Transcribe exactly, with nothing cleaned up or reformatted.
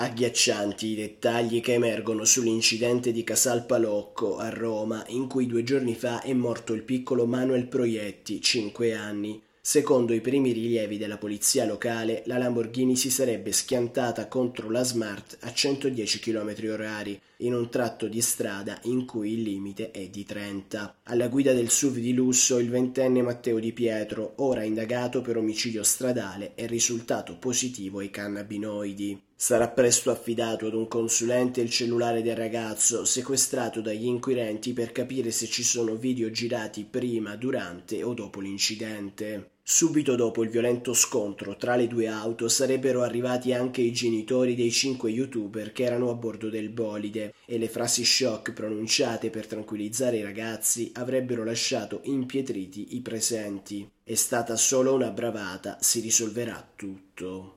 Agghiaccianti i dettagli che emergono sull'incidente di Casal Palocco a Roma, in cui due giorni fa è morto il piccolo Manuel Proietti, cinque anni. Secondo i primi rilievi della polizia locale, la Lamborghini si sarebbe schiantata contro la Smart a centodieci chilometri orari in un tratto di strada in cui il limite è di trenta. Alla guida del S U V di lusso il ventenne Matteo Di Pietro, ora indagato per omicidio stradale, è risultato positivo ai cannabinoidi. Sarà presto affidato ad un consulente il cellulare del ragazzo, sequestrato dagli inquirenti per capire se ci sono video girati prima, durante o dopo l'incidente. Subito dopo il violento scontro tra le due auto sarebbero arrivati anche i genitori dei cinque youtuber che erano a bordo del bolide, e le frasi shock pronunciate per tranquillizzare i ragazzi avrebbero lasciato impietriti i presenti. È stata solo una bravata, si risolverà tutto.